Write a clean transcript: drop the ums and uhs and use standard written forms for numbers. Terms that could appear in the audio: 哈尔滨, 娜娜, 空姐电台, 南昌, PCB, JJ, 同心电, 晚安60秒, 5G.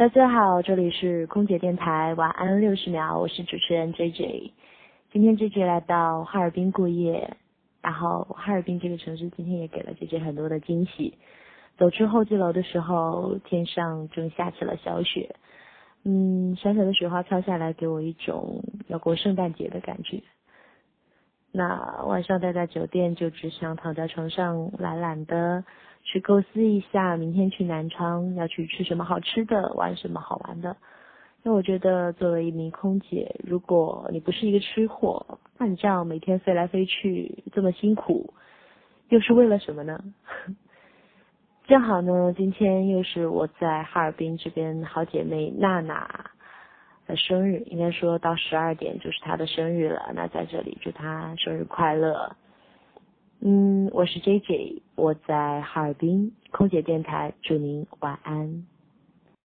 大家好，这里是空姐电台晚安60秒，我是主持人 JJ。 今天 JJ 来到哈尔滨过夜，然后哈尔滨这个城市今天也给了 JJ 很多的惊喜。走出候机楼的时候，天上正下起了小雪，小小的雪花飘下来，给我一种要过圣诞节的感觉。那晚上待在酒店，就只想躺在床上懒懒的去构思一下明天去南昌要去吃什么好吃的，玩什么好玩的。因为我觉得作为一名空姐，如果你不是一个吃货，那你这样每天飞来飞去这么辛苦，又是为了什么呢？正好呢，今天又是我在哈尔滨这边好姐妹娜娜的生日，应该说到12点就是她的生日了。那在这里祝她生日快乐。我是 JJ， 我在哈尔滨空姐电台，祝您晚安。